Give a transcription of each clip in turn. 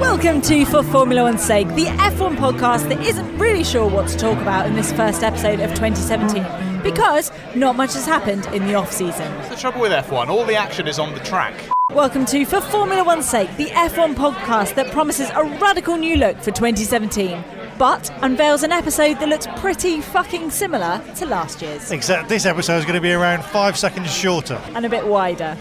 Welcome to For Formula One's Sake, the F1 podcast that isn't really sure what to talk about in this first episode of 2017, because not much has happened in the off-season. What's the trouble with F1? All the action is on the track. Welcome to For Formula One's Sake, the F1 podcast that promises a radical new look for 2017, but unveils an episode that looks pretty fucking similar to last year's. Except this episode is going to be around 5 seconds shorter. And a bit wider.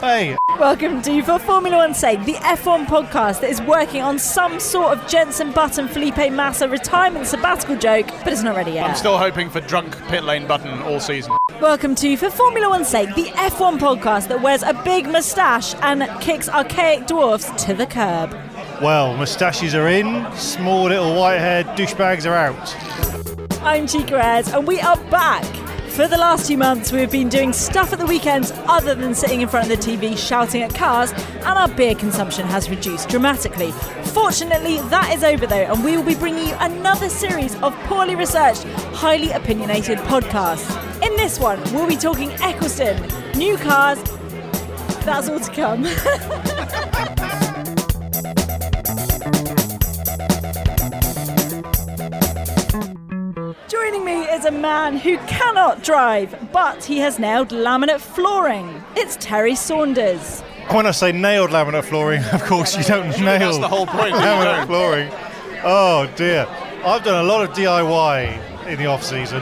Hey! Welcome to For Formula One's Sake, the F1 podcast that is working on some sort of Jensen Button, Felipe Massa retirement sabbatical joke, but it's not ready yet. I'm still hoping for drunk pit lane Button all season. Welcome to For Formula One's Sake, the F1 podcast that wears a big moustache and kicks archaic dwarfs to the curb. Well, moustaches are in, small little white-haired douchebags are out. I'm Chica Ayres, and we are back. For the last 2 months, we've been doing stuff at the weekends other than sitting in front of the TV shouting at cars, and our beer consumption has reduced dramatically. Fortunately, that is over though, and we will be bringing you another series of poorly researched, highly opinionated podcasts. In this one, we'll be talking Eccleston, new cars, that's all to come. Joining me is a man who cannot drive, but he has nailed laminate flooring. It's Terry Saunders. When I say nailed laminate flooring, of course you don't nail. That's the whole point. Laminate flooring. Oh dear. I've done a lot of DIY in the off-season.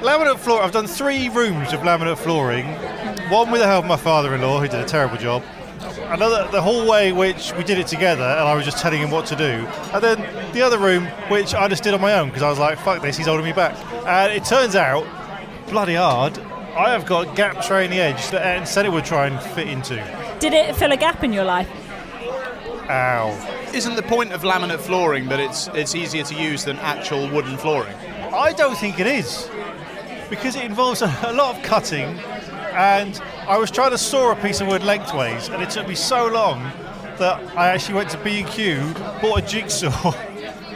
Laminate flooring. I've done 3 rooms of laminate flooring. One with the help of my father-in-law, who did a terrible job. Another, the hallway, which we did it together, and I was just telling him what to do. And then the other room, which I just did on my own, because I was like, fuck this, he's holding me back. And it turns out, bloody hard, I have got gaps right in the edge that Ed said it would try and fit into. Did it fill a gap in your life? Ow. Isn't the point of laminate flooring that it's easier to use than actual wooden flooring? I don't think it is, because it involves a lot of cutting. And I was trying to saw a piece of wood lengthways, and it took me so long that I actually went to B&Q, bought a jigsaw,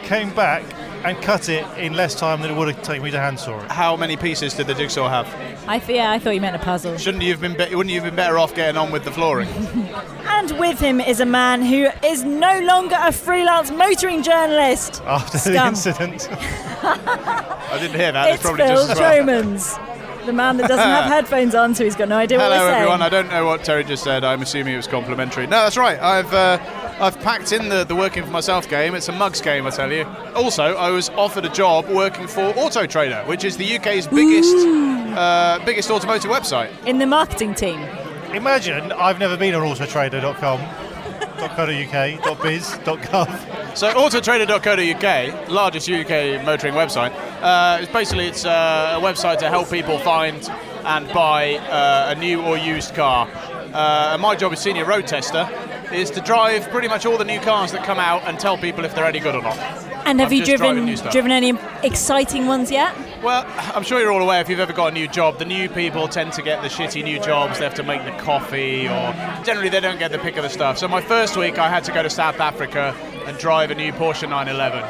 came back and cut it in less time than it would have taken me to hand saw it. How many pieces did the jigsaw have? I thought you meant a puzzle. Wouldn't you have been better off getting on with the flooring? And with him is a man who is no longer a freelance motoring journalist. After the incident. I didn't hear that. It's probably Phil Tromans. The man that doesn't have headphones on, so he's got no idea what he's saying. Hello, everyone. I don't know what Terry just said. I'm assuming it was complimentary. No, that's right. I've packed in the working for myself game. It's a mugs game, I tell you. Also, I was offered a job working for Auto Trader, which is the UK's biggest automotive website. In the marketing team. Imagine I've never been on autotrader.com. .co.uk, .biz, .gov. So autotrader.co.uk, largest UK motoring website. It's basically a website to help people find and buy a new or used car. And my job as senior road tester is to drive pretty much all the new cars that come out and tell people if they're any good or not. And have you driven any exciting ones yet? Well, I'm sure you're all aware, if you've ever got a new job, the new people tend to get the shitty new jobs. They have to make the coffee, or generally they don't get the pick of the stuff. So my first week, I had to go to South Africa and drive a new Porsche 911.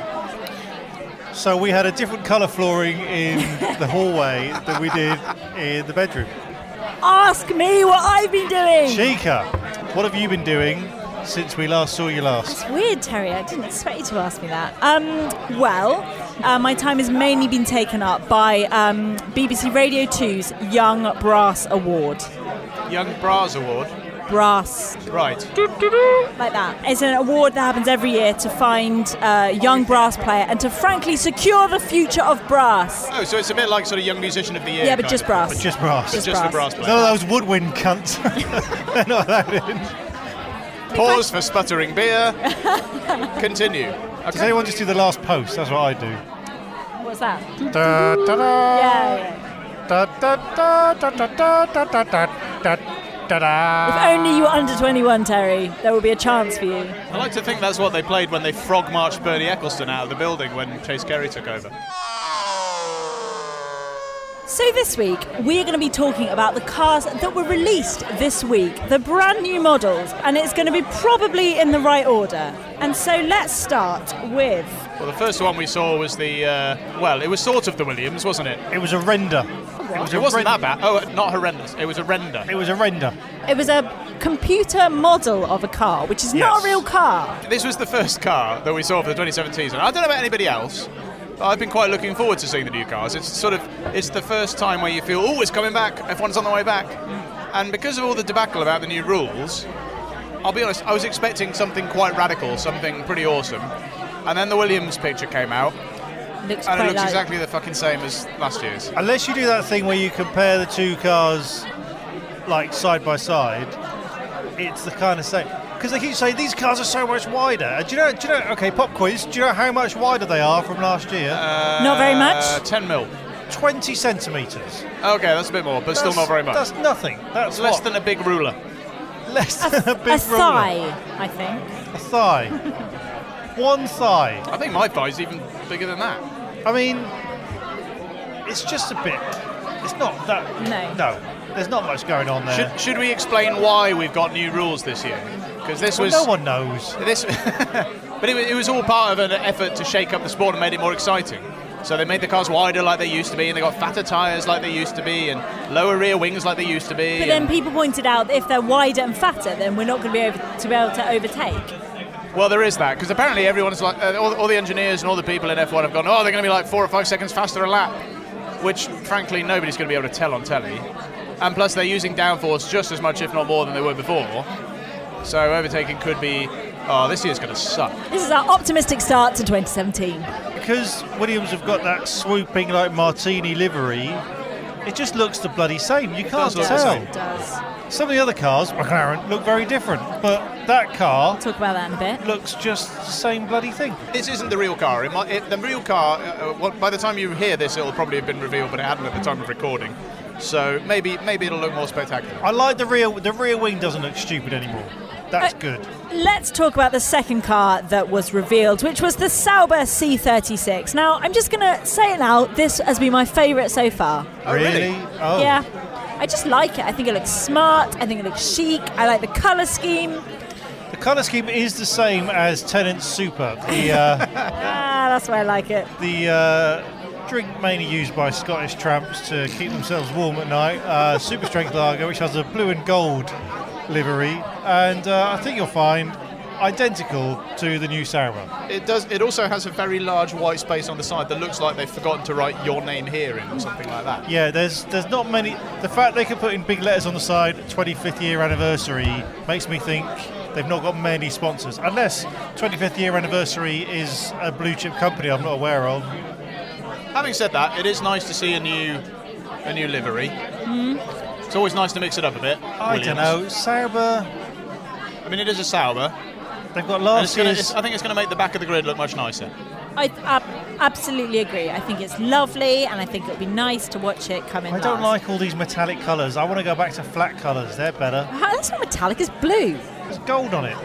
So we had a different colour flooring in the hallway than we did in the bedroom. Ask me what I've been doing. Chica, what have you been doing since we last saw you last? That's weird, Terry. I didn't expect you to ask me that. My time has mainly been taken up by BBC Radio 2's Young Brass Award. Young Brass Award? Brass. Right. Like that. It's an award that happens every year to find young brass player and to frankly secure the future of brass. Oh, so it's a bit like sort of Young Musician of the Year. Yeah, but just brass. But just brass. But just brass. The brass player. No, that was woodwind cunts. They're not that in. Pause for sputtering beer. Continue. Okay. Does anyone just do the last post? That's what I do. What's that? Da, da, da. Yeah. Da, da, da, da, da, da, da, da, da, da. If only you were under 21, Terry, there would be a chance for you. I like to think that's what they played when they frog marched Bernie Ecclestone out of the building when Chase Carey took over. So this week, we're going to be talking about the cars that were released this week, the brand new models, and it's going to be probably in the right order. And so let's start with... Well, the first one we saw was the, it was sort of the Williams, wasn't it? It was a render. It wasn't that bad. Oh, not horrendous. It was a render. It was a render. It was a computer model of a car, which is not a real car. This was the first car that we saw for the 2017 season. I don't know about anybody else. I've been quite looking forward to seeing the new cars. It's sort of, it's the first time where you feel, oh, it's coming back, F1's on the way back. And because of all the debacle about the new rules, I'll be honest, I was expecting something quite radical, something pretty awesome. And then the Williams picture came out, and it looks exactly the fucking same as last year's. Unless you do that thing where you compare the two cars, like, side by side, it's the kind of same... Because they keep saying these cars are so much wider. Do you know? Okay, pop quiz. Do you know how much wider they are from last year? Not very much. 10 mil. 20 centimetres. Okay, that's a bit more, but that's still not very much. That's nothing. That's less than a big ruler. Less than a big ruler. A thigh, I think. A thigh. One thigh. I think my thigh is even bigger than that. I mean, it's just a bit. It's not that. No. There's not much going on there. Should we explain why we've got new rules this year? Because no one knows. But it was all part of an effort to shake up the sport and made it more exciting. So they made the cars wider like they used to be, and they got fatter tyres like they used to be, and lower rear wings like they used to be. But then people pointed out that if they're wider and fatter, then we're not going to be able to overtake. Well, there is that, because apparently everyone's like, all the engineers and all the people in F1 have gone, oh, they're going to be like 4 or 5 seconds faster a lap, which frankly nobody's going to be able to tell on telly. And plus they're using downforce just as much, if not more, than they were before. So overtaking could be, this year's going to suck. This is our optimistic start to 2017. Because Williams have got that swooping, like, martini livery, it just looks the bloody same. You can't tell. It does. Some of the other cars, McLaren, look very different. But that car... We'll talk about that in a bit. ...looks just the same bloody thing. This isn't the real car. The real car, by the time you hear this, it'll probably have been revealed, but it hadn't at the time of recording. So maybe it'll look more spectacular. I like the rear wing doesn't look stupid anymore. That's good. Let's talk about the second car that was revealed, which was the Sauber C36. Now, I'm just going to say it now, this has been my favourite so far. Oh, really? Oh. Yeah. I just like it. I think it looks smart. I think it looks chic. I like the colour scheme. The colour scheme is the same as Tennant's Super. That's why I like it. The drink mainly used by Scottish tramps to keep themselves warm at night. Super strength lager, which has a blue and gold livery, and I think you'll find identical to the new Sauber. It does. It also has a very large white space on the side that looks like they've forgotten to write your name here in or something like that. Yeah, there's not many. The fact they can put in big letters on the side 25th year anniversary makes me think they've not got many sponsors, unless 25th year anniversary is a blue chip company I'm not aware of. Having said that, it is nice to see a new livery. Mm. It's always nice to mix it up a bit. I don't know. Sauber... I mean, it is a Sauber. They've got last year's... I think it's going to make the back of the grid look much nicer. I absolutely agree. I think it's lovely, and I think it'll be nice to watch it come in. I don't like all these metallic colours. I want to go back to flat colours. They're better. That's not metallic. It's blue. There's gold on it.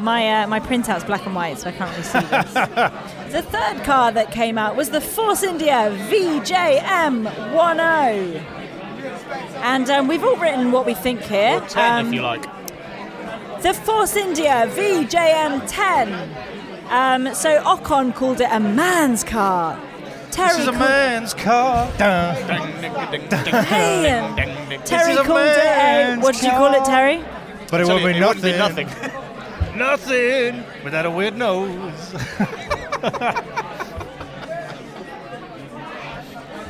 My printout's black and white, so I can't really see this. The third car that came out was the Force India VJM10. And we've all written what we think here. 10, if you like. The Force India VJM10. So Ocon called it a man's car. Terry this is a man's car. Hey, Terry called it a... What did you call it, Terry? But it will be nothing. Nothing without a weird nose.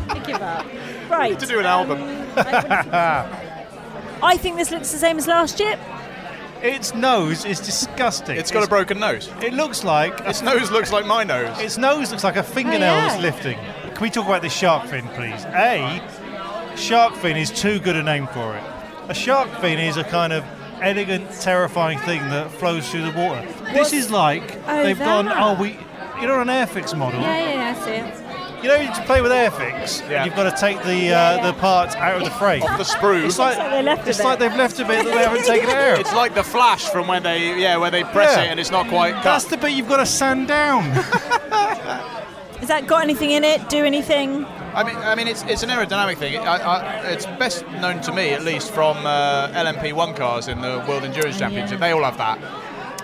I give up. Right. We need to do an album. I think this looks the same as last year. Its nose is disgusting. It's got a broken nose. It looks like... Its nose looks like my nose. Its nose looks like a fingernail that's lifting. Can we talk about this shark fin, please? Shark fin is too good a name for it. A shark fin is a kind of elegant, terrifying thing that flows through the water. This is like they've gone, you're on an Airfix model. Yeah, I see it. You know, you play with Airfix. Yeah. You've got to take the parts out of the frame. Off the sprue. It's like they've left a bit that they haven't taken it out. It's like the Flash from where they press it and it's not quite cut. That's the bit you've got to sand down. Has that got anything in it? Do anything? I mean, it's an aerodynamic thing. It's best known to me, at least, from LMP1 cars in the World Endurance Championship. They all have that.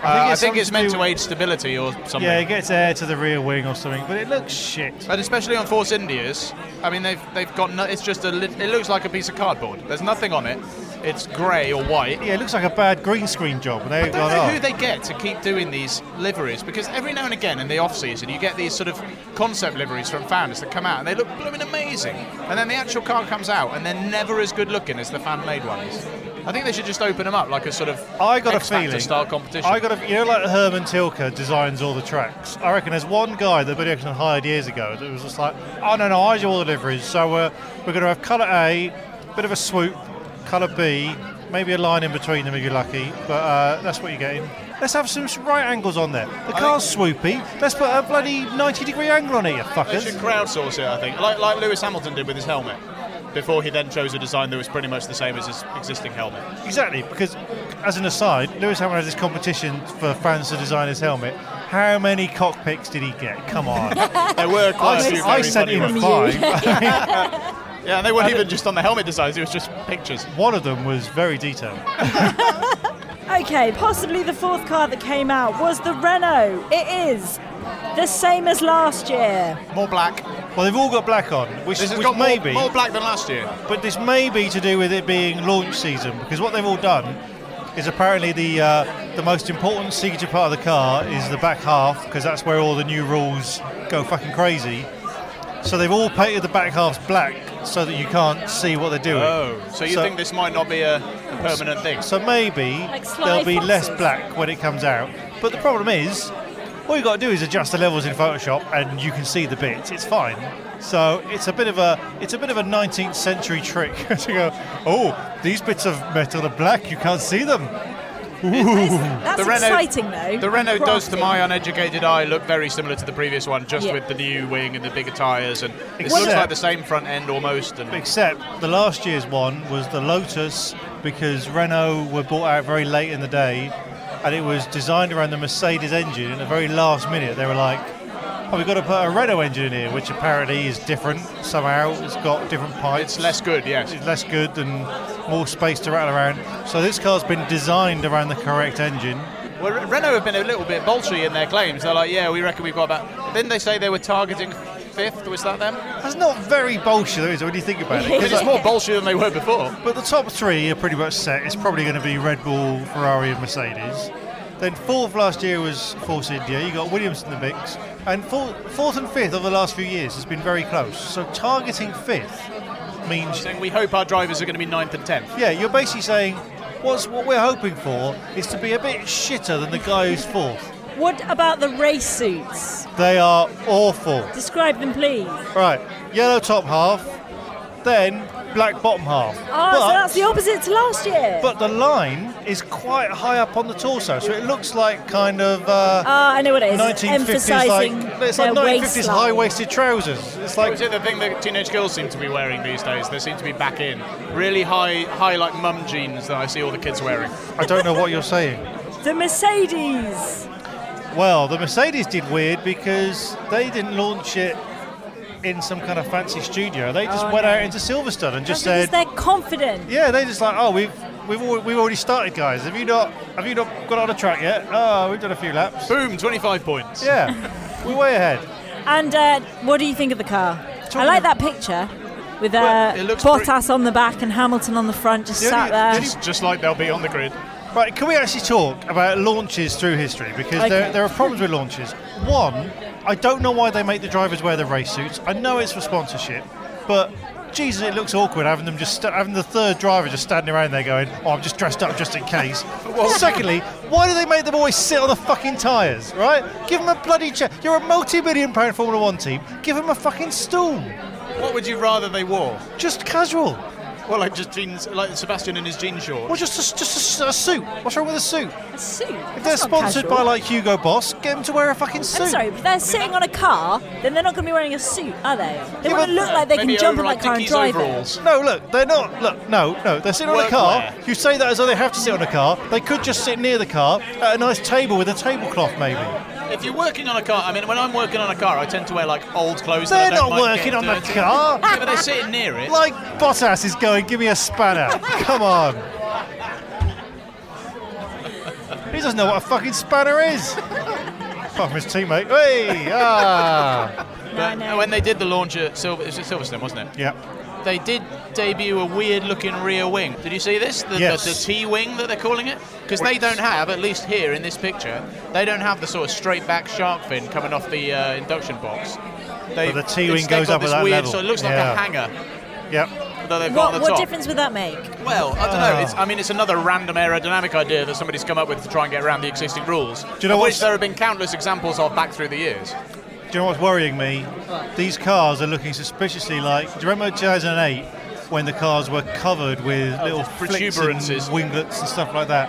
I think it's meant to aid stability or something. Yeah, it gets air to the rear wing or something, but it looks shit. And especially on Force India's, I mean, they've got no, it's just it looks like a piece of cardboard. There's nothing on it. It's grey or white. Yeah, it looks like a bad green screen job. I don't know who they get to keep doing these liveries, because every now and again in the off season you get these sort of concept liveries from fans that come out and they look blooming amazing, and then the actual car comes out and they're never as good looking as the fan made ones. I think they should just open them up like a sort of X-Factor style competition. Like Herman Tilke designs all the tracks. I reckon there's one guy that Bernie Ecclestone hired years ago that was just like, oh no, I do all the liveries. So we're going to have colour A, bit of a swoop, colour B, maybe a line in between them if you're lucky. But that's what you're getting. Let's have some right angles on there. The car's swoopy. Let's put a bloody 90-degree angle on it, you fuckers. They should crowdsource it, I think, like Lewis Hamilton did with his helmet. Before he then chose a design that was pretty much the same as his existing helmet. Exactly, because, as an aside, Lewis Hamilton has this competition for fans to design his helmet. How many cockpicks did he get? Come on. There were quite a few. I sent him 5. Yeah, they weren't even just on the helmet designs, it was just pictures. One of them was very detailed. Okay, possibly the fourth car that came out was the Renault. It is the same as last year. More black. Well, they've all got black on, which may be... More black than last year. But this may be to do with it being launch season, because what they've all done is apparently the most important signature part of the car is the back half, because that's where all the new rules go fucking crazy. So they've all painted the back halves black so that you can't see what they're doing. Oh, so you think this might not be a permanent thing? So maybe there'll be less black when it comes out. But the problem is... All you've got to do is adjust the levels in Photoshop, and you can see the bits. It's fine. So it's a bit of a 19th century trick to go. Oh, these bits of metal are black. You can't see them. That's exciting, though. The Renault does, to my uneducated eye, look very similar to the previous one, just with the new wing and the bigger tyres, and it looks like the same front end almost. And except the last year's one was the Lotus, because Renault were bought out very late in the day. And it was designed around the Mercedes engine. At the very last minute, they were like, oh, we've got to put a Renault engine in here, which apparently is different somehow. It's got different pipes. It's less good, yes. It's less good and more space to rattle around. So this car's been designed around the correct engine. Well, Renault have been a little bit bolshy in their claims. They're like, yeah, we reckon we've got about... Didn't they say they were targeting... 5th, was that them? That's not very bolshy, though, is it, when you think about it? Because it's more bolshy than they were before. But the top three are pretty much set. It's probably going to be Red Bull, Ferrari and Mercedes. Then 4th last year was Force India. You got Williams in the mix. And 4th and 5th over the last few years has been very close. So targeting 5th means... Saying we hope our drivers are going to be 9th and 10th. Yeah, you're basically saying what we're hoping for is to be a bit shitter than the guy who's 4th. What about the race suits? They are awful. Describe them, please. Right, yellow top half, then black bottom half. So that's the opposite to last year. But the line is quite high up on the torso, so it looks like kind of... I know what it is. 1950s, it's like 1950s high-waisted trousers. It's like... Is it the thing that teenage girls seem to be wearing these days? They seem to be back in. Really high like mum jeans that I see all the kids wearing. I don't know what you're saying. The Mercedes. Well, the Mercedes did weird because they didn't launch it in some kind of fancy studio. They just went out into Silverstone and just said they're confident. Yeah, they just like, oh, we've already started, guys. Have you not got on a track yet? Oh, we've done a few laps. Boom, 25 points. Yeah, we're way ahead. And what do you think of the car? I like that picture with Bottas on the back and Hamilton on the front, just sat there. Just like they'll be on the grid. Right, can we actually talk about launches through history? Because there are problems with launches. One, I don't know why they make the drivers wear the race suits. I know it's for sponsorship, but Jesus, it looks awkward having them having the third driver just standing around there going, oh, I'm just dressed up just in case. Well, secondly, why do they make them always sit on the fucking tyres, right? Give them a bloody chair. You're a multi-million-pound Formula One team. Give them a fucking stool. What would you rather they wore? Just casual. Well, like just jeans, like Sebastian in his jean shorts. Well, just a suit. What's wrong with a suit? A suit? If they're sponsored by, like, Hugo Boss, get them to wear a fucking suit. I'm sorry, if they're sitting on a car, then they're not going to be wearing a suit, are they? They want to look like they can jump in that car and drive it. No, look, they're not. Look, no, they're sitting on a car. Wear. You say that as though they have to sit on a car. They could just sit near the car at a nice table with a tablecloth, maybe. If you're working on a car, I mean, when I'm working on a car, I tend to wear, like, old clothes. They're not working on the car. Yeah, but they're sitting near it. Like, Bottas is going, give me a spanner. Come on. He doesn't know what a fucking spanner is. Fuck his teammate. Hey! Ah! But when they did the launch at Silverstone, wasn't it? Yep. They did debut a weird-looking rear wing. Did you see this? The T-wing that they're calling it? Because they don't have, at least here in this picture, they don't have the sort of straight-back shark fin coming off the induction box. But the T-wing goes up at that level. So it looks like a hanger. Yep. What difference would that make? Well, I don't know. It's another random aerodynamic idea that somebody's come up with to try and get around the existing rules. Do you know which there have been countless examples of back through the years. Do you know what's worrying me? These cars are looking suspiciously like... Do you remember 2008 when the cars were covered with little protuberances, winglets and stuff like that?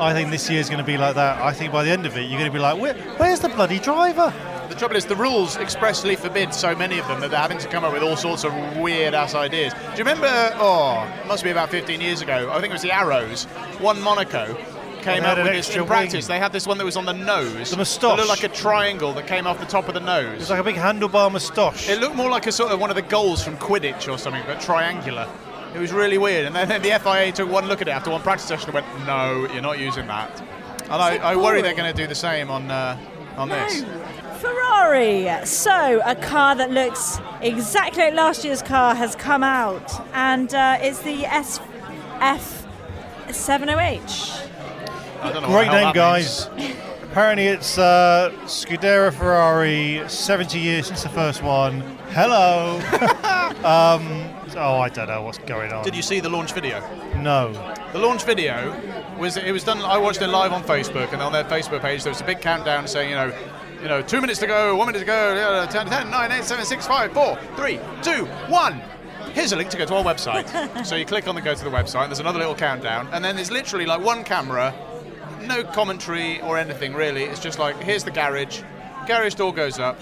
I think this year's going to be like that. I think by the end of it, you're going to be like, where's the bloody driver? The trouble is the rules expressly forbid so many of them that they're having to come up with all sorts of weird-ass ideas. Do you remember... it must be about 15 years ago. I think it was the Arrows. One Monaco... came out with this in practice. They had this one that was on the nose. The moustache. It looked like a triangle that came off the top of the nose. It was like a big handlebar moustache. It looked more like a sort of one of the goals from Quidditch or something, but triangular. It was really weird. And then the FIA took one look at it after one practice session and went, no, you're not using that. And I worry they're going to do the same on this. Ferrari. So, a car that looks exactly like last year's car has come out. And it's the SF708. Great name, guys. Apparently it's Scuderia Ferrari, 70 years since the first one. Hello. I don't know what's going on. Did you see the launch video? No. The launch video, was done. I watched it live on Facebook, and on their Facebook page there was a big countdown saying, 2 minutes to go, 1 minute to go, 10, 9, 8, 7, 6, 5, 4, 3, 2, 1. Here's a link to go to our website. So you click on the go to the website, there's another little countdown, and then there's literally like one camera, no commentary or anything really. It's just like, here's the garage door goes up,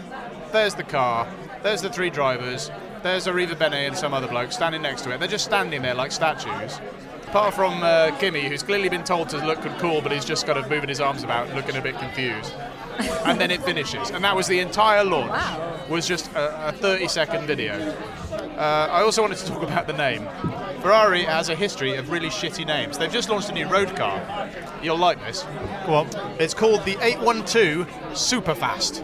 there's the car, there's the three drivers, there's Arriva Bene and some other bloke standing next to it. They're just standing there like statues, apart from Kimi, who's clearly been told to look cool, but he's just kind of moving his arms about looking a bit confused. And then it finishes, and that was the entire launch. Wow. Was just a 30-second video. I also wanted to talk about the name. Ferrari has a history of really shitty names. They've just launched a new road car. You'll like this. Go on. It's called the 812 Superfast.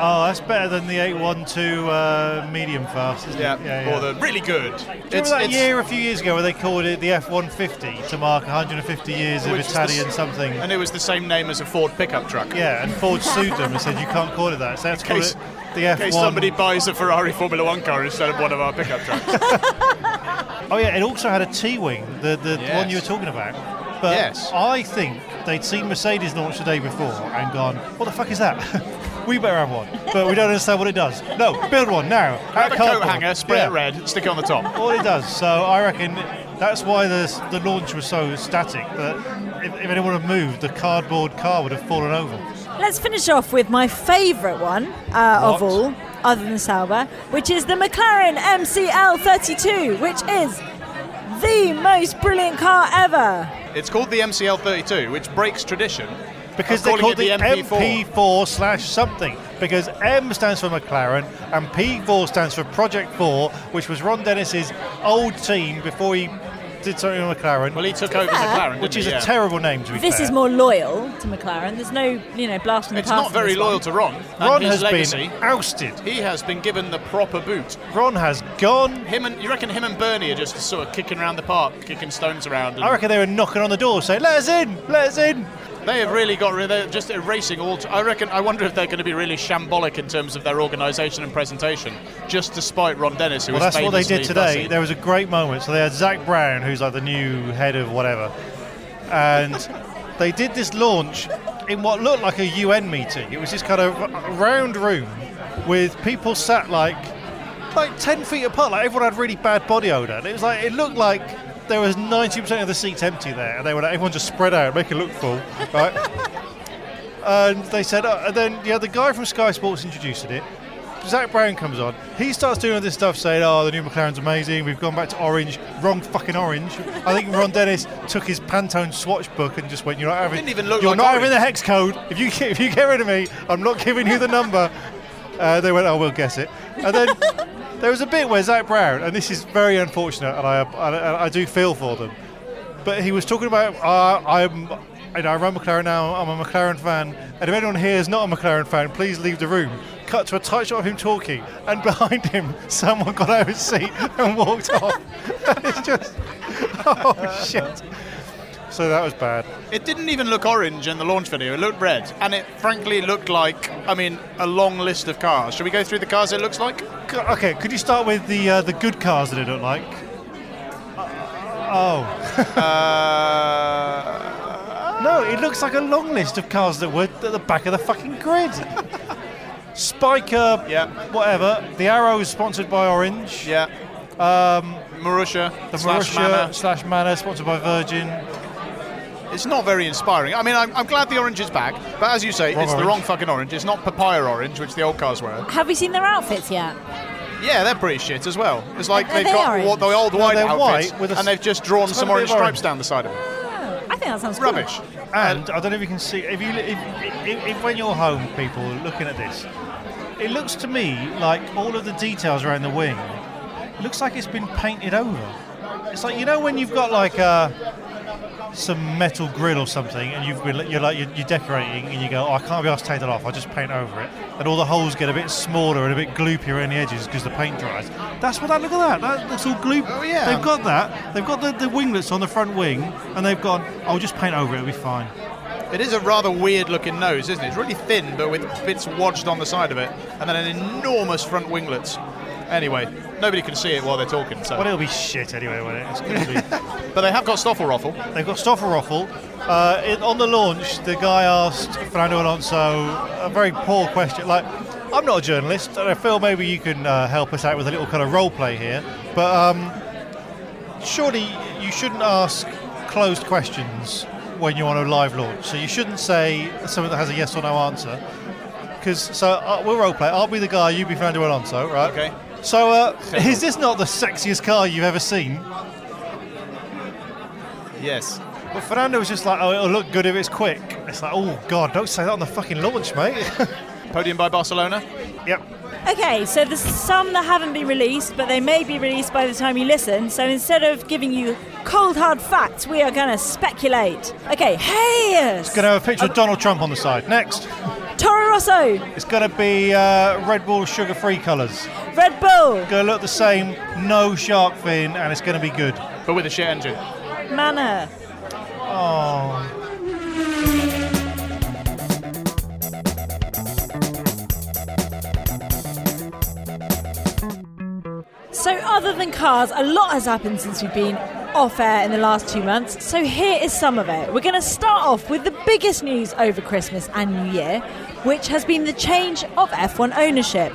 Oh, that's better than the 812 medium fast, isn't it? Yeah, or the really good. A few years ago, where they called it the F-150 to mark 150 years of Italian something. And it was the same name as a Ford pickup truck. Yeah, and Ford sued them and said, you can't call it that. So that's called it the F1. In case somebody buys a Ferrari Formula One car instead of one of our pickup trucks. Oh, yeah, it also had a T-wing, the one you were talking about. But yes. I think they'd seen Mercedes launch the day before and gone, what the fuck is that? We better have one. But we don't understand what it does. No, build one now. Have a coat hanger, spray it red, stick it on the top. All it does. So I reckon that's why the launch was so static. But if anyone had moved, the cardboard car would have fallen over. Let's finish off with my favourite one of all, other than Sauber, which is the McLaren MCL32, which is... the most brilliant car ever. It's called the MCL32, which breaks tradition. Because they called it the MP4/something. Because M stands for McLaren and P4 stands for Project 4, which was Ron Dennis's old team before he did something with McLaren. Well, he took over McLaren, which is a terrible name to be fair. This is more loyal to McLaren. There's no, blast in the past. It's not very loyal to Ron. Ron has been ousted. He has been given the proper boot. Ron has gone. You reckon him and Bernie are just sort of kicking around the park, kicking stones around? And I reckon they were knocking on the door saying, "Let us in, let us in." They have really got rid of just erasing all. I wonder if they're going to be really shambolic in terms of their organisation and presentation, just despite Ron Dennis, who was famously. Well, that's what they did today. Fussy. There was a great moment. So they had Zac Brown, who's like the new head of whatever, and they did this launch in what looked like a UN meeting. It was this kind of round room with people sat like 10 feet apart. Like everyone had really bad body odour. And it was like it looked like there was 90% of the seats empty there, and they were like, everyone just spread out, make it look full, right? And they said, and then the guy from Sky Sports introduced it. Zac Brown comes on, he starts doing all this stuff, saying, "Oh, the new McLaren's amazing. We've gone back to orange." Wrong fucking orange. I think Ron Dennis took his Pantone swatch book and just went, "You're not having. You're not having the hex code. If you get rid of me, I'm not giving you the number." They went, "Oh, we'll guess it," and then. There was a bit where Zac Brown, and this is very unfortunate, and I do feel for them, but he was talking about, I run McLaren now, I'm a McLaren fan, and if anyone here is not a McLaren fan, please leave the room. Cut to a tight shot of him talking, and behind him, someone got out of his seat and walked off. It's just, oh shit. So that was bad. It didn't even look orange in the launch video. It looked red. And it frankly looked like, a long list of cars. Should we go through the cars it looks like? Okay, could you start with the good cars that it looked like? No, it looks like a long list of cars that were at the back of the fucking grid. Spiker, yeah. Whatever. The Arrow is sponsored by Orange. Yeah. Marussia. The Marussia / Manor, sponsored by Virgin. It's not very inspiring. I'm glad the orange is back, but as you say, it's the wrong fucking orange. It's not papaya orange, which the old cars were. Have you seen their outfits yet? Yeah, they're pretty shit as well. It's like they've got the old white outfits, and they've just drawn some orange stripes down the side of it. Oh, I think that sounds rubbish. Cool. And I don't know if you can see, if when you're home, people looking at this, it looks to me like all of the details around the wing looks like it's been painted over. It's like, when you've got some metal grill or something, and you're decorating, and you go, "Oh, I can't be asked to take that off. I'll just paint over it." And all the holes get a bit smaller and a bit gloopier in the edges because the paint dries. That's what look at that. That looks all gloopy. Oh yeah. They've got that. They've got the winglets on the front wing, and they've gone, "I'll just paint over it. It'll be fine." It is a rather weird-looking nose, isn't it? It's really thin, but with bits wadged on the side of it, and then an enormous front winglets. Anyway, nobody can see it while they're talking. So. Well, it'll be shit anyway, won't it? It's going to be. But they have got Stoffel Ruffle. They've got Stoffel Ruffle. On the launch, the guy asked Fernando Alonso a very poor question. I'm not a journalist, and I feel maybe you can help us out with a little kind of role play here. But surely you shouldn't ask closed questions when you're on a live launch. So you shouldn't say something that has a yes or no answer. So we'll role play. I'll be the guy. You be Fernando Alonso, right? Okay. So, is this not the sexiest car you've ever seen? Yes. But Fernando was just like, "Oh, it'll look good if it's quick." It's like, oh, God, don't say that on the fucking launch, mate. Podium by Barcelona? Yep. Okay, so there's some that haven't been released, but they may be released by the time you listen. So instead of giving you cold, hard facts, we are going to speculate. Okay, hey! It's going to have a picture of Donald Trump on the side. Next. Toro Rosso. It's going to be Red Bull sugar-free colours. Red Bull. It's going to look the same, no shark fin, and it's going to be good. But with a shit engine. Manor. Oh. So other than cars, a lot has happened since we've been off air in the last 2 months, so here is some of it. We're going to start off with the biggest news over Christmas and New Year, which has been the change of F1 ownership.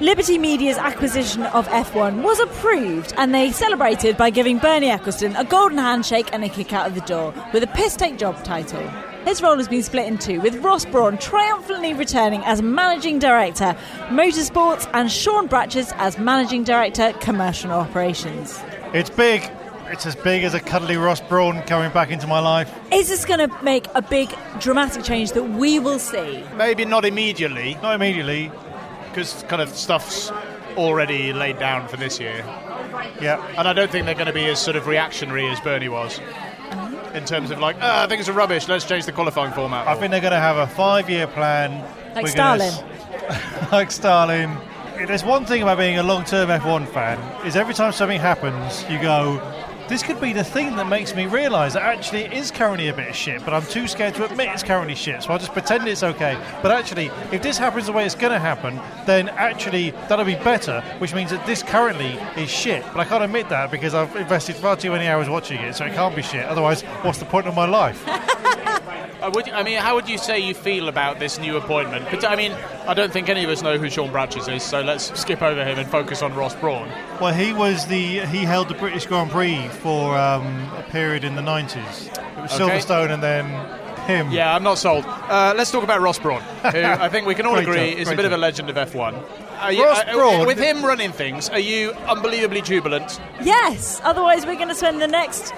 Liberty Media's acquisition of F1 was approved, and they celebrated by giving Bernie Ecclestone a golden handshake and a kick out of the door with a piss-take job title. His role has been split in two, with Ross Brawn triumphantly returning as Managing Director, Motorsports, and Sean Bratches as Managing Director, Commercial Operations. It's big. It's as big as a cuddly Ross Brawn coming back into my life. Is this going to make a big dramatic change that we will see? Maybe not immediately. Not immediately, because kind of stuff's already laid down for this year. Yeah, and I don't think they're going to be as sort of reactionary as Bernie was. In terms of like, things are rubbish, let's change the qualifying format. I think they're going to have a 5-year plan. Like Stalin. Like Stalin. There's one thing about being a long-term F1 fan, is every time something happens, you go, this could be the thing that makes me realise that actually it is currently a bit of shit, but I'm too scared to admit it's currently shit, so I'll just pretend it's okay. But actually, if this happens the way it's going to happen, then actually that'll be better, which means that this currently is shit. But I can't admit that because I've invested far too many hours watching it, so it can't be shit. Otherwise, what's the point of my life? How would you say you feel about this new appointment? But, I mean, I don't think any of us know who Sean Bratches is, so let's skip over him and focus on Ross Brawn. Well, he held the British Grand Prix for a period in the 90s. It was okay. Silverstone and then him. Yeah, I'm not sold. Let's talk about Ross Brawn, who I think we can all agree is a bit of a legend of F1. Ross Brawn, with him running things, are you unbelievably jubilant? Yes, otherwise we're going to spend the next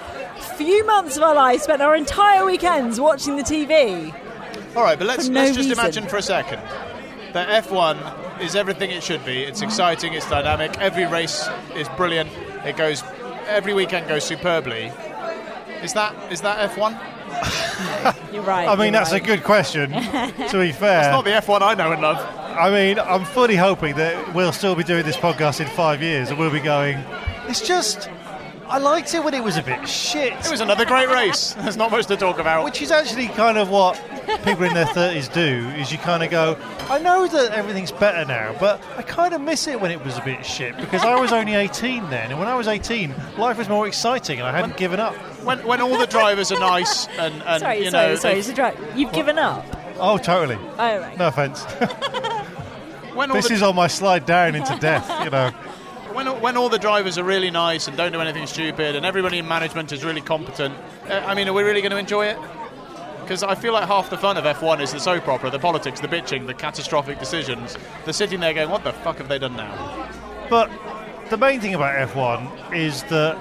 few months of our lives, spent our entire weekends watching the TV. All right, but let's just imagine for a second that F1 is everything it should be. It's exciting, it's dynamic, every race is brilliant. It goes, every weekend goes superbly. Is that F1? You're right. I mean, that's right. A good question, to be fair. That's not the F1 I know and love. I mean, I'm fully hoping that we'll still be doing this podcast in 5 years and we'll be going, it's just... I liked it when it was a bit shit. It was another great race. There's not much to talk about. Which is actually kind of what people in their 30s do, is you kind of go, I know that everything's better now, but I kind of miss it when it was a bit shit, because I was only 18 then, and when I was 18, life was more exciting, and I hadn't given up. When all the drivers are nice and sorry, you know... You've given up? Oh, totally. Oh, right. No offence. This is on my slide down into death, you know. When all the drivers are really nice and don't do anything stupid and everybody in management is really competent, I mean, are we really going to enjoy it? Because I feel like half the fun of F1 is the soap opera, the politics, the bitching, the catastrophic decisions. They're sitting there going, what the fuck have they done now? But the main thing about F1 is that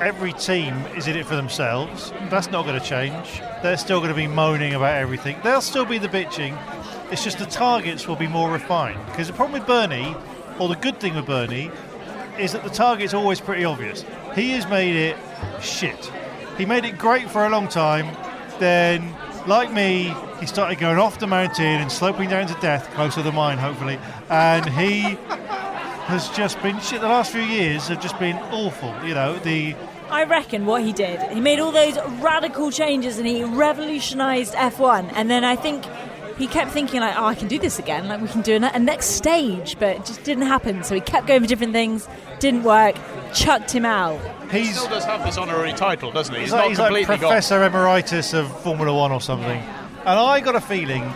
every team is in it for themselves. That's not going to change. They're still going to be moaning about everything. They'll still be the bitching. It's just the targets will be more refined. Because the problem with Bernie... or the good thing with Bernie is that the target's always pretty obvious. He has made it shit. He made it great for a long time, then, like me, he started going off the mountain and sloping down to death, closer than mine, hopefully, and he has just been shit. The last few years have just been awful, you know, I reckon what he did, he made all those radical changes and he revolutionised F1, and then I think... he kept thinking, like, oh, I can do this again, like, we can do a next stage, but it just didn't happen, so he kept going for different things, didn't work, chucked him out. He still does have this honorary title, doesn't he? He's not completely Professor Emeritus of Formula One or something. Yeah. And I got a feeling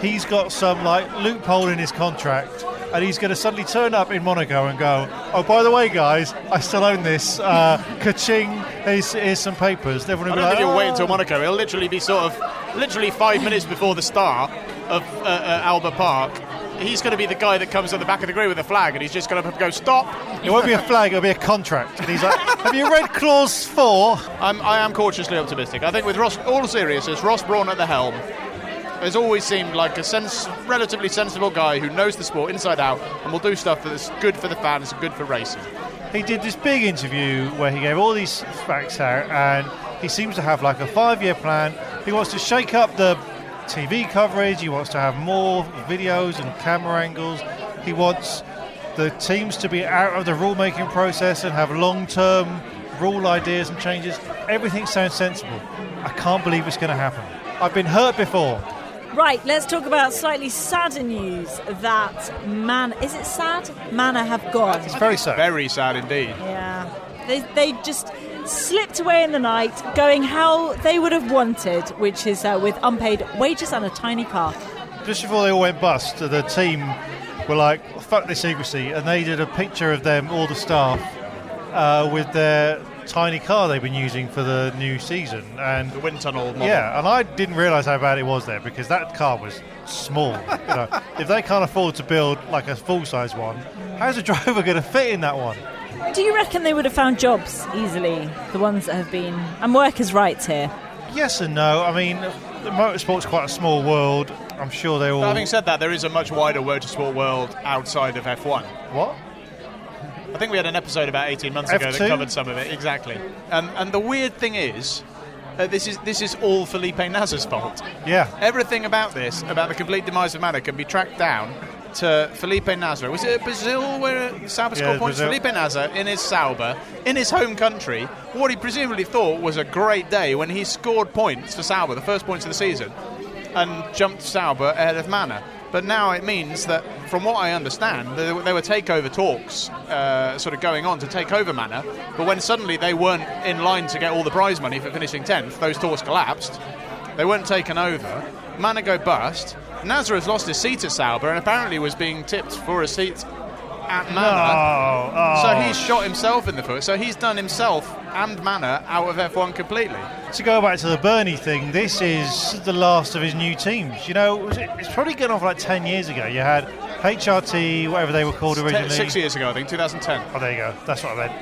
he's got some, like, loophole in his contract, and he's going to suddenly turn up in Monaco and go, oh, by the way, guys, I still own this, ka-ching, here's some papers. Everyone will be like, I don't think he'll wait until Monaco, he'll literally be sort of... literally 5 minutes before the start of Albert Park, he's going to be the guy that comes at the back of the grid with a flag, and he's just going to go, stop. It won't be a flag, it'll be a contract. And he's like, have you read Clause 4? I am cautiously optimistic. I think with Ross, all seriousness, Ross Brawn at the helm has always seemed like a relatively sensible guy who knows the sport inside out and will do stuff that's good for the fans and good for racing. He did this big interview where he gave all these facts out, and he seems to have like a 5-year plan. He wants to shake up the TV coverage, he wants to have more videos and camera angles, he wants the teams to be out of the rule-making process and have long-term rule ideas and changes. Everything sounds sensible. I can't believe it's going to happen. I've been hurt before. Right, let's talk about slightly sadder news that is it sad? Manor have gone. It's very sad. Very sad indeed. Yeah. They just slipped away in the night, going how they would have wanted, which is with unpaid wages and a tiny car. Just before they all went bust, the team were like, fuck this secrecy, and they did a picture of them, all the staff, with their... tiny car they've been using for the new season, and the wind tunnel model. Yeah, and I didn't realise how bad it was there, because that car was small. You know, if they can't afford to build like a full size one, how's a driver going to fit in that one? Do you reckon they would have found jobs easily, the ones that have been... and workers' rights here? Yes and no. I mean, motorsport's quite a small world. I'm sure they all... But having said that, there is a much wider motorsport world outside of F1. What? I think we had an episode about 18 months ago that covered some of it. Exactly. And the weird thing is... This is all Felipe Nasser's fault. Yeah. Everything about this, about the complete demise of Manor, can be tracked down to Felipe Nasser. Was it Brazil where Sauber scored points? Brazil. Felipe Nasser in his Sauber, in his home country, what he presumably thought was a great day when he scored points for Sauber, the first points of the season, and jumped Sauber ahead of Manor. But now it means that, from what I understand, there were takeover talks sort of going on to take over Manor, but when suddenly they weren't in line to get all the prize money for finishing 10th, those talks collapsed, they weren't taken over, Manor go bust, Nasser has lost his seat at Sauber and apparently was being tipped for a seat at Manor, so he's shot himself in the foot, so he's done himself and Manor out of F1 completely. To go back to the Bernie thing, this is the last of his new teams. You know, it's probably gone off like 10 years ago. You had HRT, whatever they were called originally. 6 years ago, I think, 2010. Oh, there you go. That's what I meant.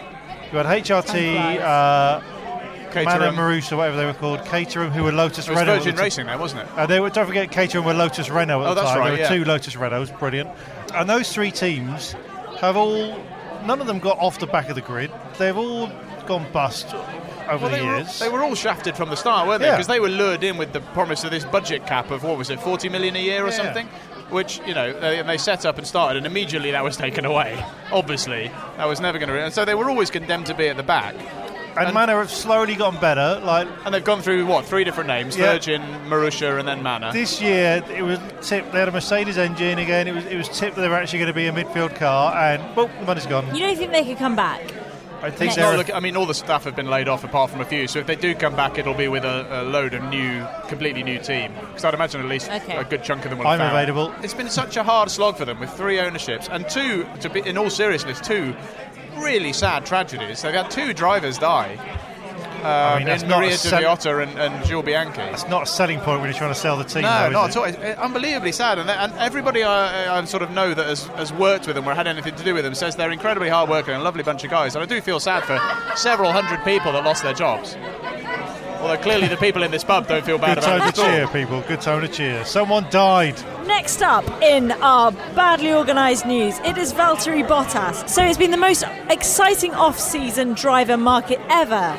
You had HRT, Manor, Marussia, whatever they were called, Caterham, who were Lotus Renault. It was Virgin Racing there, wasn't it? They were, don't forget, Caterham were Lotus Renault at the time. Right, there were two Lotus Renaults, brilliant. And those three teams have all... None of them got off the back of the grid. They've all gone bust over the years. They were all shafted from the start, weren't they? Because they were lured in with the promise of this budget cap of, what was it, 40 million a year or something? Which, you know, they set up and started, and immediately that was taken away. Obviously, that was never going to... And so they were always condemned to be at the back. And Manor have slowly gotten better. And they've gone through, what, three different names? Yeah. Virgin, Marussia, and then Manor. This year, it was tipped. They had a Mercedes engine again. It was tipped that they were actually going to be a midfield car, and, boom, the money's gone. You don't think they could come back? I think so. I mean, all the staff have been laid off apart from a few, so if they do come back, it'll be with a load of completely new team. Because I'd imagine at least a good chunk of them will have found. I'm available. It's been such a hard slog for them with three ownerships and in all seriousness, two really sad tragedies. They've had two drivers die. In Maria Gioiotta and Gil Bianchi. That's not a selling point when you're trying to sell the team. No, not at all. It's unbelievably sad. And everybody I sort of know that has worked with them or had anything to do with them says they're incredibly hard working and a lovely bunch of guys. And I do feel sad for several hundred people that lost their jobs. Although clearly the people in this pub don't feel bad about it. Good tone to cheer, people. Good tone to cheer. Someone died. Next up in our badly organised news, it is Valtteri Bottas. So it's been the most exciting off-season driver market ever.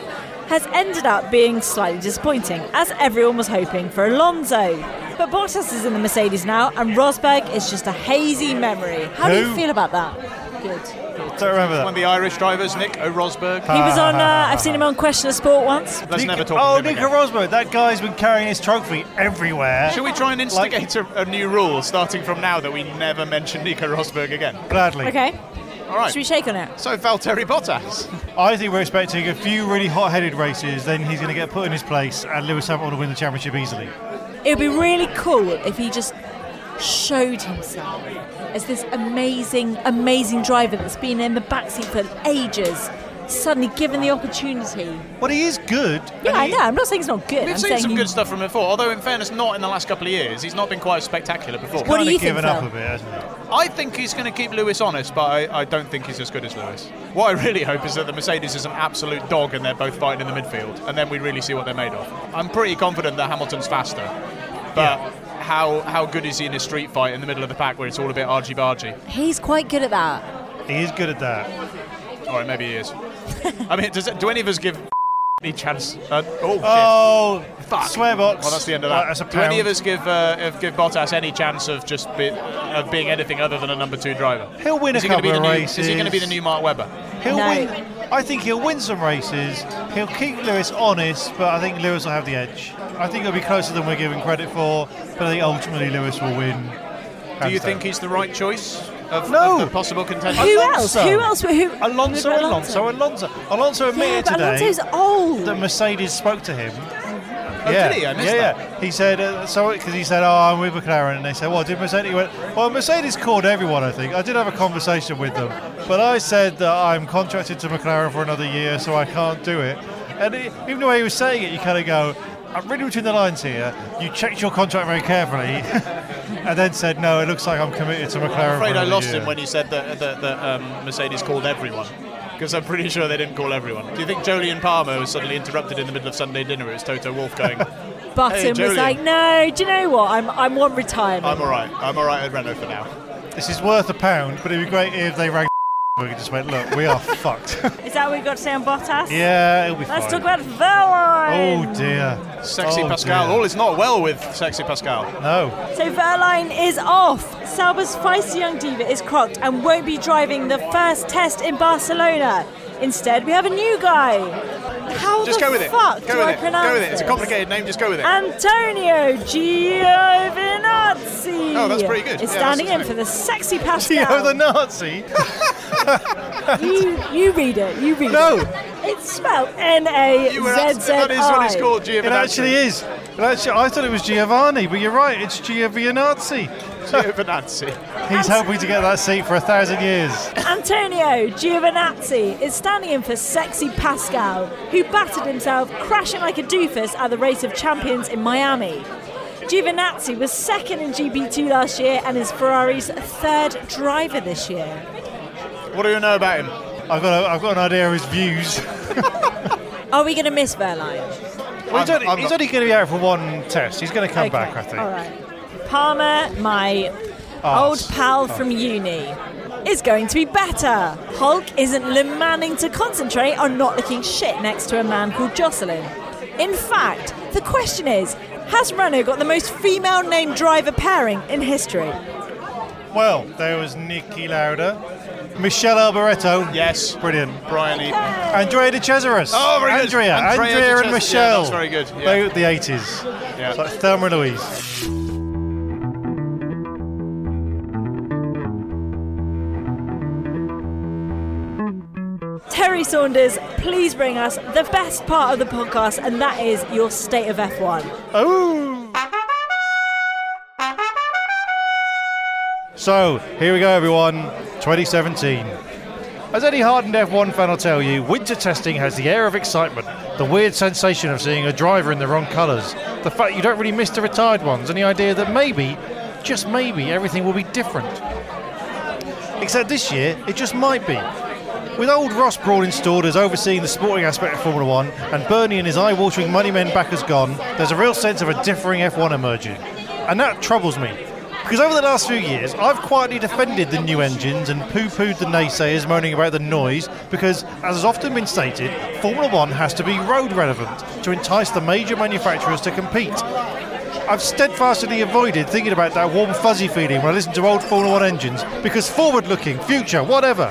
Has ended up being slightly disappointing, as everyone was hoping for Alonso. But Bottas is in the Mercedes now, and Rosberg is just a hazy memory. How do you feel about that? Good. Don't remember that. One of the Irish drivers, Nico Rosberg. He was on, I've seen him on Question of Sport once. Let's never talk about him again. Nico Rosberg, that guy's been carrying his trophy everywhere. Should we try and instigate a new rule, starting from now, that we never mention Nico Rosberg again? Gladly. Okay. All right. Should we shake on it? So, Valtteri Bottas. I think we're expecting a few really hot-headed races, then he's going to get put in his place and Lewis Hamilton will win the championship easily. It would be really cool if he just showed himself as this amazing, amazing driver that's been in the backseat for ages, suddenly given the opportunity. Well, he is good. Yeah, I know. I'm not saying he's not good. We've seen some good stuff from him before, although in fairness, not in the last couple of years. He's not been quite spectacular before. He's kind of given up a bit, hasn't he? I think he's going to keep Lewis honest, but I don't think he's as good as Lewis. What I really hope is that the Mercedes is an absolute dog and they're both fighting in the midfield, and then we really see what they're made of. I'm pretty confident that Hamilton's faster, but how good is he in a street fight in the middle of the pack where it's all a bit argy-bargy? He's quite good at that. He is good at that. All right, maybe he is. I mean, do any of us give any chance? Shit. Fuck. Swear box. Well, that's the end of that. That's a pound. Do any of us give Bottas any chance of just being anything other than a number two driver? He'll win a couple of races. Is he going to be the new Mark Webber? He'll win. I think he'll win some races. He'll keep Lewis honest, but I think Lewis will have the edge. I think it'll be closer than we're giving credit for, but I think ultimately Lewis will win. Do you think he's the right choice? Of the possible contenders. Who else? Alonso admitted today. Alonso's old. That Mercedes spoke to him. Did he? I missed that. Yeah. He said, because he said, I'm with McLaren. And they said, well, did Mercedes? He went, well, Mercedes called everyone, I think. I did have a conversation with them. But I said that I'm contracted to McLaren for another year, so I can't do it. And even the way he was saying it, you kind of go, I'm reading between the lines here. You checked your contract very carefully. And then said, no, it looks like I'm committed to McLaren. I'm afraid I lost him when he said that Mercedes called everyone. because I'm pretty sure they didn't call everyone. Do you think Jolyon Palmer was suddenly interrupted in the middle of Sunday dinner? It was Toto Wolff going... Button hey, was like, no, do you know what? I'm one retirement. I'm all right at Renault for now. This is worth £1, but it'd be great if they rang and just went, look, we are fucked. Is that what we've got to say on Bottas? Yeah, it'll be fine. Let's talk about Wehrlein. Oh, dear. Sexy Pascal. Dear. All is not well with Sexy Pascal. No. So Wehrlein is off. Sauber's feisty young diva is crocked and won't be driving the first test in Barcelona. Instead, we have a new guy. How just the go with fuck it. Go do with I it. Pronounce go with it. It's a complicated name, just go with it. Antonio Giovinazzi. Oh, that's pretty good. It's standing in for the sexy Pascal. Gio the Nazi? You read it. You read no. it. No. It's spelled N-A-Z-Z-I. That is what it's called, Giovinazzi. It actually is. I thought it was Giovanni, but you're right. It's Giovinazzi. Giovinazzi. He's hoping to get that seat for 1,000 years. Antonio Giovinazzi is standing in for sexy Pascal, who battered himself, crashing like a doofus at the Race of Champions in Miami. Giovinazzi was second in GP2 last year and is Ferrari's third driver this year. What do you know about him? I've got an idea of his views. Are we going to miss Wehrlein? Well, he's only going to be out for one test. He's going to come back, I think. All right. Palmer, my old pal from uni, is going to be better. Hulk isn't lemanning to concentrate on not looking shit next to a man called Jocelyn. In fact, the question is, has Renault got the most female-named driver pairing in history? Well, there was Niki Lauda. Michelle Alboreto. Yes. Brilliant. Brian Eden. Andrea De Cesaris. Oh, very good. Andrea and Michelle. Yeah, that's very good. Yeah. Both the 80s. Yeah. It's like Thelma and Louise. Terry Saunders, please bring us the best part of the podcast, and that is your state of F1. Oh. So, here we go, everyone. 2017. As any hardened F1 fan will tell you, winter testing has the air of excitement, the weird sensation of seeing a driver in the wrong colours, the fact you don't really miss the retired ones, and the idea that maybe, just maybe, everything will be different. Except this year, it just might be. With old Ross Brawn installed as overseeing the sporting aspect of Formula One, and Bernie and his eye-watering money men backers gone, there's a real sense of a differing F1 emerging. And that troubles me. Because over the last few years, I've quietly defended the new engines and poo-pooed the naysayers moaning about the noise because, as has often been stated, Formula One has to be road relevant to entice the major manufacturers to compete. I've steadfastly avoided thinking about that warm fuzzy feeling when I listen to old Formula One engines because forward-looking, future, whatever.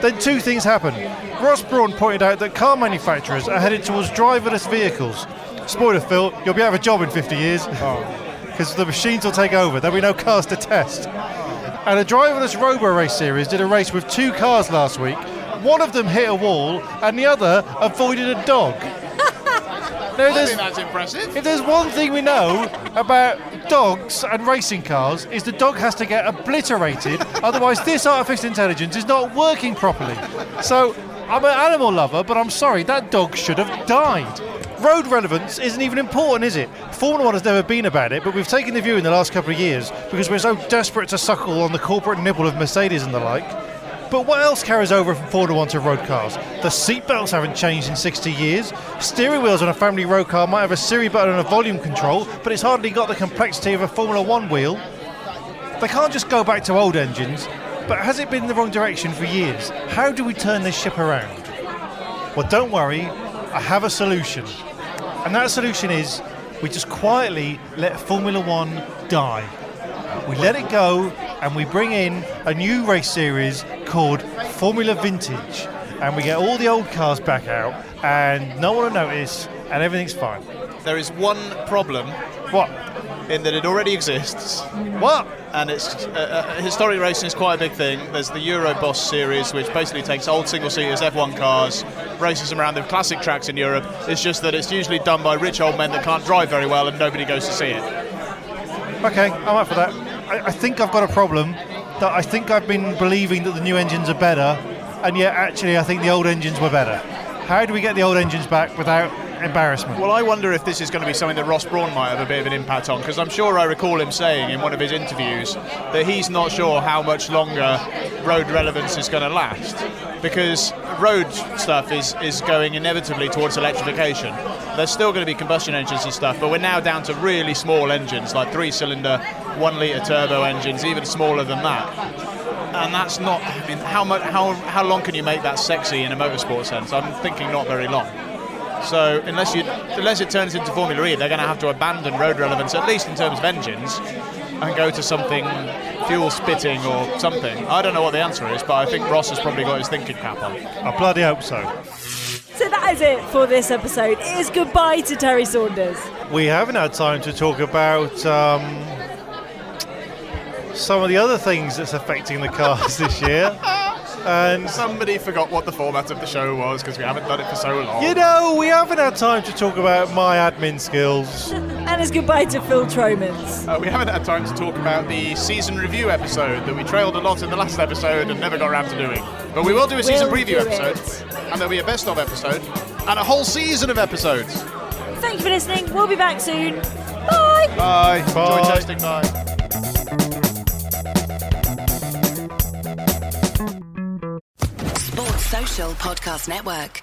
Then two things happened. Ross Brawn pointed out that car manufacturers are headed towards driverless vehicles. Spoiler, Phil, you'll be out of a job in 50 years. Oh. Because the machines will take over, there'll be no cars to test. And a driverless robo race series did a race with two cars last week. One of them hit a wall, and the other avoided a dog. I think that's impressive. If there's one thing we know about dogs and racing cars, is the dog has to get obliterated, otherwise this artificial intelligence is not working properly. So, I'm an animal lover, but I'm sorry, that dog should have died. Road relevance isn't even important, is it? Formula One has never been about it, but we've taken the view in the last couple of years because we're so desperate to suckle on the corporate nibble of Mercedes and the like. But what else carries over from Formula One to road cars? The seatbelts haven't changed in 60 years. Steering wheels on a family road car might have a Siri button and a volume control, but it's hardly got the complexity of a Formula One wheel. They can't just go back to old engines. But has it been in the wrong direction for years? How do we turn this ship around? Well, don't worry, I have a solution. And that solution is we just quietly let Formula One die. We let it go and we bring in a new race series called Formula Vintage. And we get all the old cars back out and no one will notice and everything's fine. There is one problem. What? In that it already exists. What? And it's historic racing is quite a big thing. There's the Euroboss series, which basically takes old single-seaters, F1 cars, races them around the classic tracks in Europe. It's just that it's usually done by rich old men that can't drive very well and nobody goes to see it. Okay, I'm up for that. I think I've got a problem. That I think I've been believing that the new engines are better, and yet actually I think the old engines were better. How do we get the old engines back without embarrassment. Well, I wonder if this is going to be something that Ross Brawn might have a bit of an impact on, because I'm sure I recall him saying in one of his interviews that he's not sure how much longer road relevance is going to last, because road stuff is going inevitably towards electrification. There's still going to be combustion engines and stuff, but we're now down to really small engines, like 3-cylinder, 1-litre turbo engines, even smaller than that. And that's not, I mean, how long can you make that sexy in a motorsport sense? I'm thinking not very long. So unless it turns into Formula E, they're going to have to abandon road relevance, at least in terms of engines, and go to something fuel spitting or something. I don't know what the answer is, but I think Ross has probably got his thinking cap on. I bloody hope so. So that is it for this episode. It is goodbye to Terry Saunders. We haven't had time to talk about some of the other things that's affecting the cars this year. And somebody forgot what the format of the show was, because we haven't done it for so long. You know, we haven't had time to talk about my admin skills. And it's goodbye to Phil Tromans. We haven't had time to talk about the season review episode that we trailed a lot in the last episode and never got around to doing. But we will do a season preview episode, and there'll be a best of episode, and a whole season of episodes. Thank you for listening. We'll be back soon. Bye. Bye. Bye. Enjoy testing. Bye. Social Podcast Network.